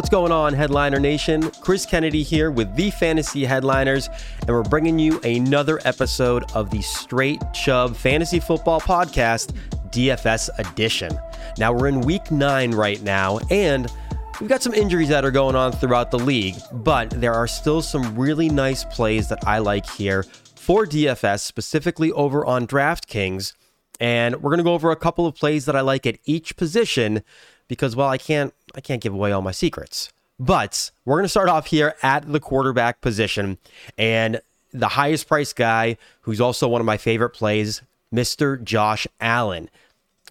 What's going on, Headliner Nation? Chris Kennedy here with The Fantasy Headliners, and we're bringing you another episode of the Straight Chubb Fantasy Football Podcast DFS Edition. Now, we're in Week 9 right now, and we've got some injuries that are going on throughout the league, but there are still some really nice plays that I like here for DFS, specifically over on DraftKings, and we're going to go over a couple of plays that I like at each position because, well, I can't give away all my secrets. But we're going to start off here at the quarterback position. And the highest priced guy, who's also one of my favorite plays, Mr. Josh Allen.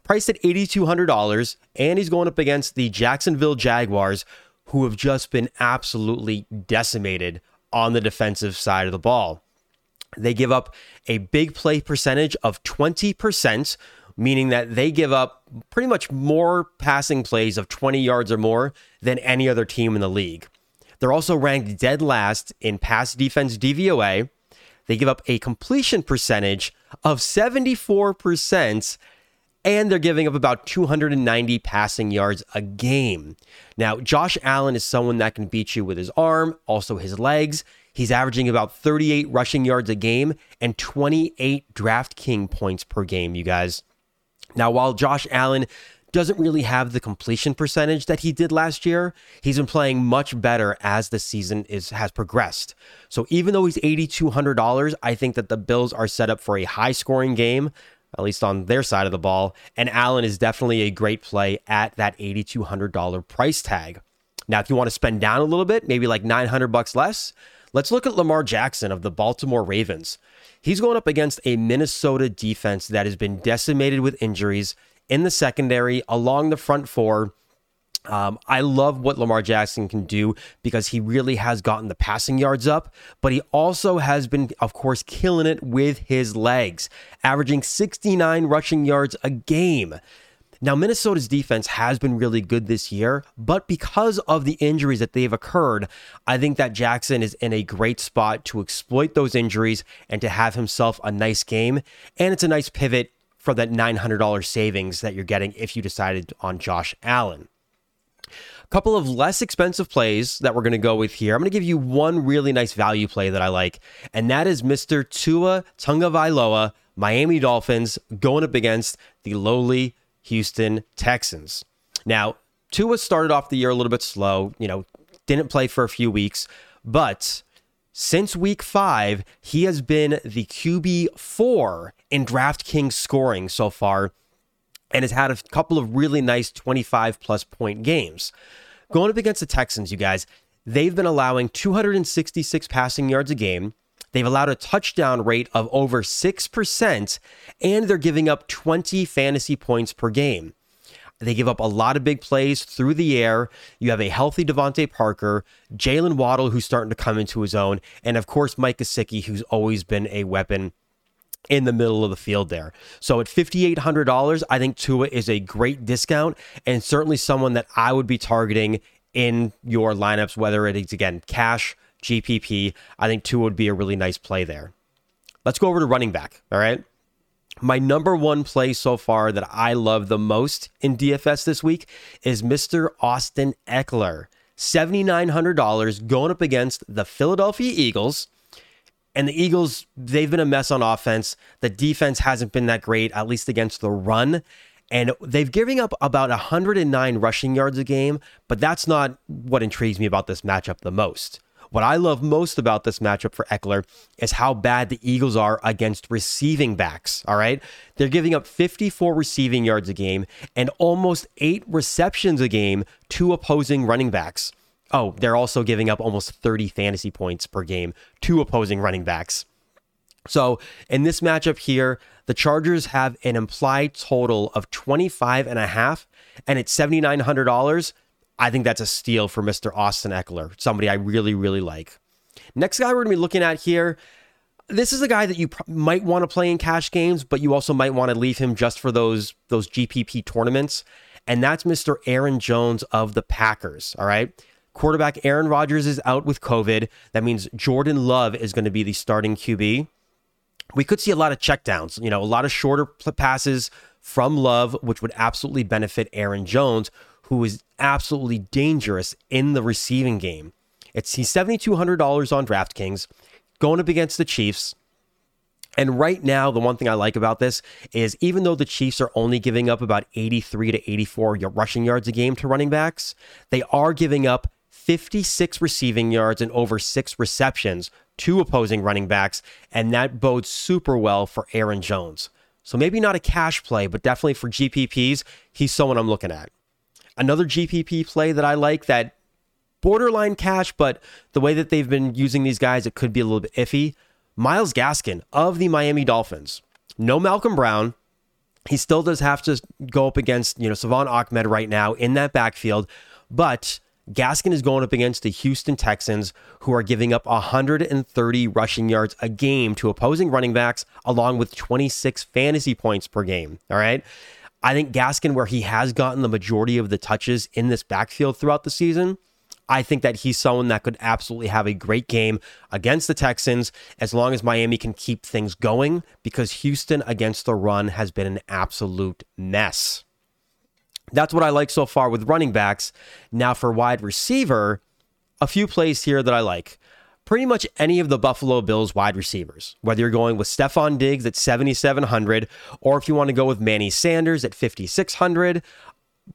Priced at $8,200, and he's going up against the Jacksonville Jaguars, who have just been absolutely decimated on the defensive side of the ball. They give up a big play percentage of 20%, meaning that they give up pretty much more passing plays of 20 yards or more than any other team in the league. They're also ranked dead last in pass defense DVOA. They give up a completion percentage of 74%, and they're giving up about 290 passing yards a game. Now, Josh Allen is someone that can beat you with his arm, also his legs. He's averaging about 38 rushing yards a game and 28 DraftKings points per game, you guys. Now, while Josh Allen doesn't really have the completion percentage that he did last year, he's been playing much better as the season has progressed. So even though he's $8,200, I think that the Bills are set up for a high-scoring game, at least on their side of the ball, and Allen is definitely a great play at that $8,200 price tag. Now, if you want to spend down a little bit, maybe like $900 less, let's look at Lamar Jackson of the Baltimore Ravens. He's going up against a Minnesota defense that has been decimated with injuries in the secondary, along the front four. I love what Lamar Jackson can do because he really has gotten the passing yards up, but he also has been, of course, killing it with his legs, averaging 69 rushing yards a game. Now, Minnesota's defense has been really good this year, but because of the injuries that they've occurred, I think that Jackson is in a great spot to exploit those injuries and to have himself a nice game. And it's a nice pivot for that $900 savings that you're getting if you decided on Josh Allen. A couple of less expensive plays that we're going to go with here. I'm going to give you one really nice value play that I like, and that is Mr. Tua Tungavailoa, Miami Dolphins, going up against the lowly Houston Texans. Now, Tua started off the year a little bit slow, didn't play for a few weeks, but since week 5, he has been the QB4 in DraftKings scoring so far and has had a couple of really nice 25-plus point games. Going up against the Texans, you guys, they've been allowing 266 passing yards a game. They've allowed a touchdown rate of over 6%, and they're giving up 20 fantasy points per game. They give up a lot of big plays through the air. You have a healthy DeVonte Parker, Jaylen Waddle, who's starting to come into his own, and of course, Mike Gesicki, who's always been a weapon in the middle of the field there. So at $5,800, I think Tua is a great discount and certainly someone that I would be targeting in your lineups, whether it is, again, cash, GPP. I think Tua would be a really nice play there. Let's go over to running back, all right? My number one play so far that I love the most in DFS this week is Mr. Austin Ekeler. $7,900 going up against the Philadelphia Eagles. And the Eagles, they've been a mess on offense. The defense hasn't been that great, at least against the run. And they've given up about 109 rushing yards a game, but that's not what intrigues me about this matchup the most. What I love most about this matchup for Ekeler is how bad the Eagles are against receiving backs, all right? They're giving up 54 receiving yards a game and almost 8 receptions a game to opposing running backs. Oh, they're also giving up almost 30 fantasy points per game to opposing running backs. So in this matchup here, the Chargers have an implied total of 25.5, and at $7,900, I think that's a steal for Mr. Austin Ekeler, somebody I really, really like. Next guy we're going to be looking at here, this is a guy that you might want to play in cash games, but you also might want to leave him just for those GPP tournaments, and that's Mr. Aaron Jones of the Packers, all right? Quarterback Aaron Rodgers is out with COVID. That means Jordan Love is going to be the starting QB. We could see a lot of checkdowns, a lot of shorter passes from Love, which would absolutely benefit Aaron Jones, who is absolutely dangerous in the receiving game. He's $7,200 on DraftKings, going up against the Chiefs. And right now, the one thing I like about this is even though the Chiefs are only giving up about 83 to 84 rushing yards a game to running backs, they are giving up 56 receiving yards and over 6 receptions to opposing running backs, and that bodes super well for Aaron Jones. So maybe not a cash play, but definitely for GPPs, he's someone I'm looking at. Another GPP play that I like that borderline cash, but the way that they've been using these guys, it could be a little bit iffy. Miles Gaskin of the Miami Dolphins. No Malcolm Brown. He still does have to go up against, Savon Ahmed right now in that backfield, but Gaskin is going up against the Houston Texans, who are giving up 130 rushing yards a game to opposing running backs, along with 26 fantasy points per game. All right. I think Gaskin, where he has gotten the majority of the touches in this backfield throughout the season, I think that he's someone that could absolutely have a great game against the Texans, as long as Miami can keep things going, because Houston against the run has been an absolute mess. That's what I like so far with running backs. Now for wide receiver, a few plays here that I like. Pretty much any of the Buffalo Bills wide receivers, whether you're going with Stefon Diggs at $7,700, or if you want to go with Manny Sanders at $5,600.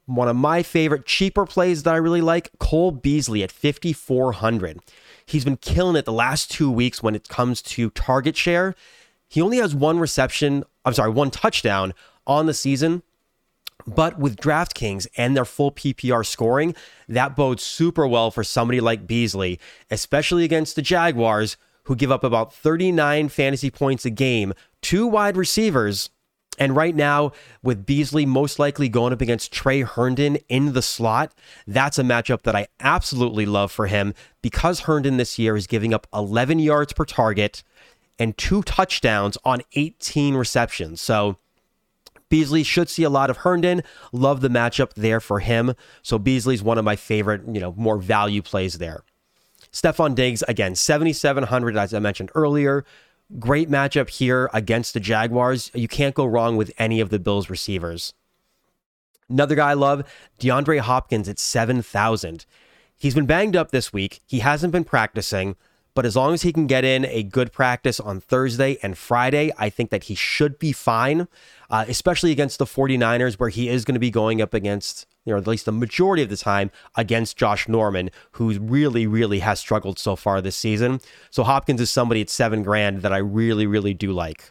One of my favorite cheaper plays that I really like, Cole Beasley at $5,400. He's been killing it the last 2 weeks when it comes to target share. He only has one touchdown on the season. But with DraftKings and their full PPR scoring, that bodes super well for somebody like Beasley, especially against the Jaguars, who give up about 39 fantasy points a game to wide receivers. And right now, with Beasley most likely going up against Trey Herndon in the slot, that's a matchup that I absolutely love for him, because Herndon this year is giving up 11 yards per target and 2 touchdowns on 18 receptions. So Beasley should see a lot of Herndon. Love the matchup there for him. So Beasley's one of my favorite, more value plays there. Stefon Diggs, again, $7,700, as I mentioned earlier. Great matchup here against the Jaguars. You can't go wrong with any of the Bills receivers. Another guy I love, DeAndre Hopkins at $7,000. He's been banged up this week. He hasn't been practicing, but as long as he can get in a good practice on Thursday and Friday, I think that he should be fine, especially against the 49ers, where he is going to be going up against, at least the majority of the time, against Josh Norman, who really, really has struggled so far this season. So Hopkins is somebody at $7,000 that I really, really do like.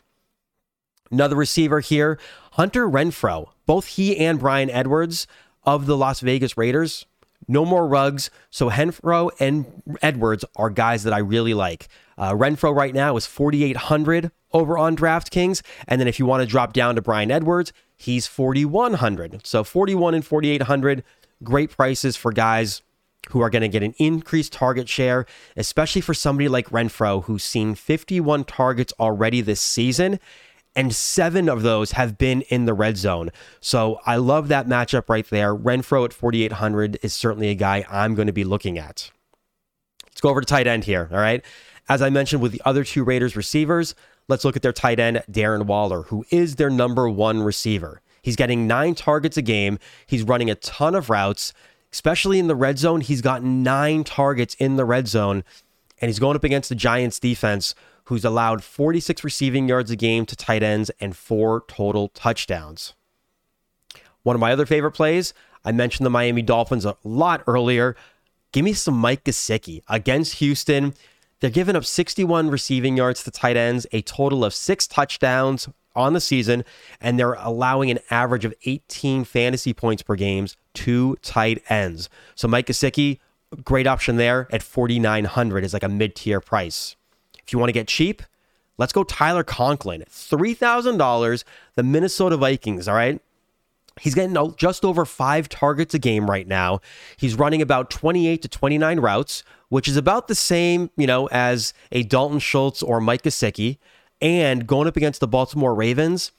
Another receiver here, Hunter Renfrow. Both he and Bryan Edwards of the Las Vegas Raiders. No more rugs, so Renfrow and Edwards are guys that I really like. Renfrow right now is $4,800 over on DraftKings, and then if you want to drop down to Bryan Edwards, he's $4,100. So $4,100 and $4,800, great prices for guys who are going to get an increased target share, especially for somebody like Renfrow, who's seen 51 targets already this season, and 7 of those have been in the red zone. So I love that matchup right there. Renfrow at $4,800 is certainly a guy I'm going to be looking at. Let's go over to tight end here, all right? As I mentioned with the other 2 Raiders receivers, let's look at their tight end, Darren Waller, who is their number 1 receiver. He's getting 9 targets a game. He's running a ton of routes, especially in the red zone. He's gotten 9 targets in the red zone, and he's going up against the Giants defense, who's allowed 46 receiving yards a game to tight ends and 4 total touchdowns. One of my other favorite plays, I mentioned the Miami Dolphins a lot earlier. Give me some Mike Gesicki against Houston. They're giving up 61 receiving yards to tight ends, a total of 6 touchdowns on the season, and they're allowing an average of 18 fantasy points per game to tight ends. So Mike Gesicki, great option there at $4,900, is like a mid-tier price. If you want to get cheap, let's go Tyler Conklin, $3,000, the Minnesota Vikings, all right? He's getting just over 5 targets a game right now. He's running about 28 to 29 routes, which is about the same, as a Dalton Schultz or Mike Gesicki. And going up against the Baltimore Ravens,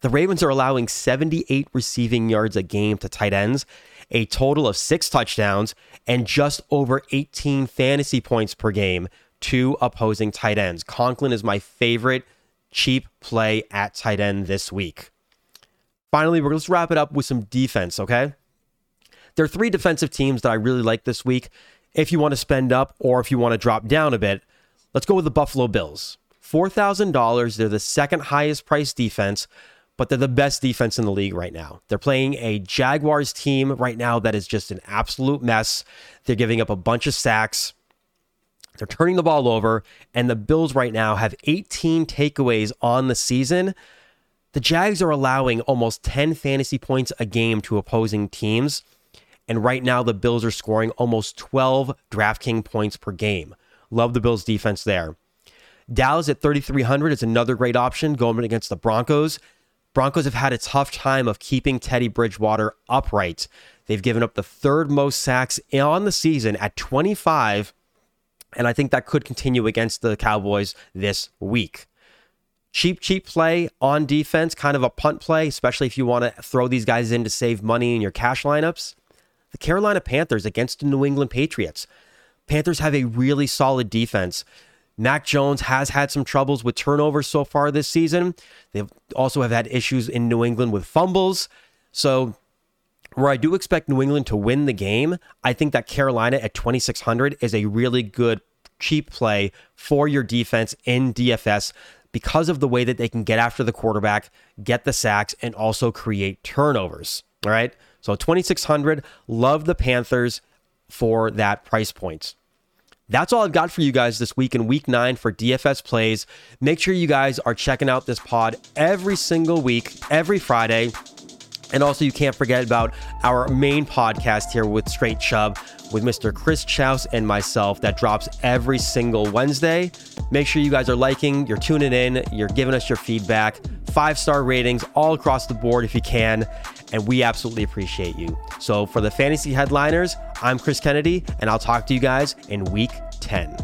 the Ravens are allowing 78 receiving yards a game to tight ends, a total of 6 touchdowns, and just over 18 fantasy points per game to opposing tight ends. Conklin is my favorite cheap play at tight end this week. Finally, let's wrap it up with some defense, okay? There are three defensive teams that I really like this week. If you want to spend up or if you want to drop down a bit, let's go with the Buffalo Bills. $4,000. They're the second highest priced defense, but they're the best defense in the league right now. They're playing a Jaguars team right now that is just an absolute mess. They're giving up a bunch of sacks. They're turning the ball over, and the Bills right now have 18 takeaways on the season. The Jags are allowing almost 10 fantasy points a game to opposing teams, and right now the Bills are scoring almost 12 DraftKings points per game. Love the Bills' defense there. Dallas at 3,300 is another great option going against the Broncos. Broncos have had a tough time of keeping Teddy Bridgewater upright. They've given up the third most sacks on the season at 25, and I think that could continue against the Cowboys this week. Cheap play on defense, kind of a punt play, especially if you want to throw these guys in to save money in your cash lineups. The Carolina Panthers against the New England Patriots. Panthers have a really solid defense. Mac Jones has had some troubles with turnovers so far this season. They also have had issues in New England with fumbles. So where I do expect New England to win the game, I think that Carolina at 2,600 is a really good cheap play for your defense in DFS because of the way that they can get after the quarterback, get the sacks, and also create turnovers. All right, so 2,600, love the Panthers for that price point. That's all I've got for you guys this week in Week 9 for DFS plays. Make sure you guys are checking out this pod every single week, every Friday. And also, you can't forget about our main podcast here with Straight Chubb with Mr. Chris Chouse and myself that drops every single Wednesday. Make sure you guys are liking, you're tuning in, you're giving us your feedback, 5-star ratings all across the board if you can, and we absolutely appreciate you. So for the Fantasy Headliners, I'm Chris Kennedy, and I'll talk to you guys in Week 10.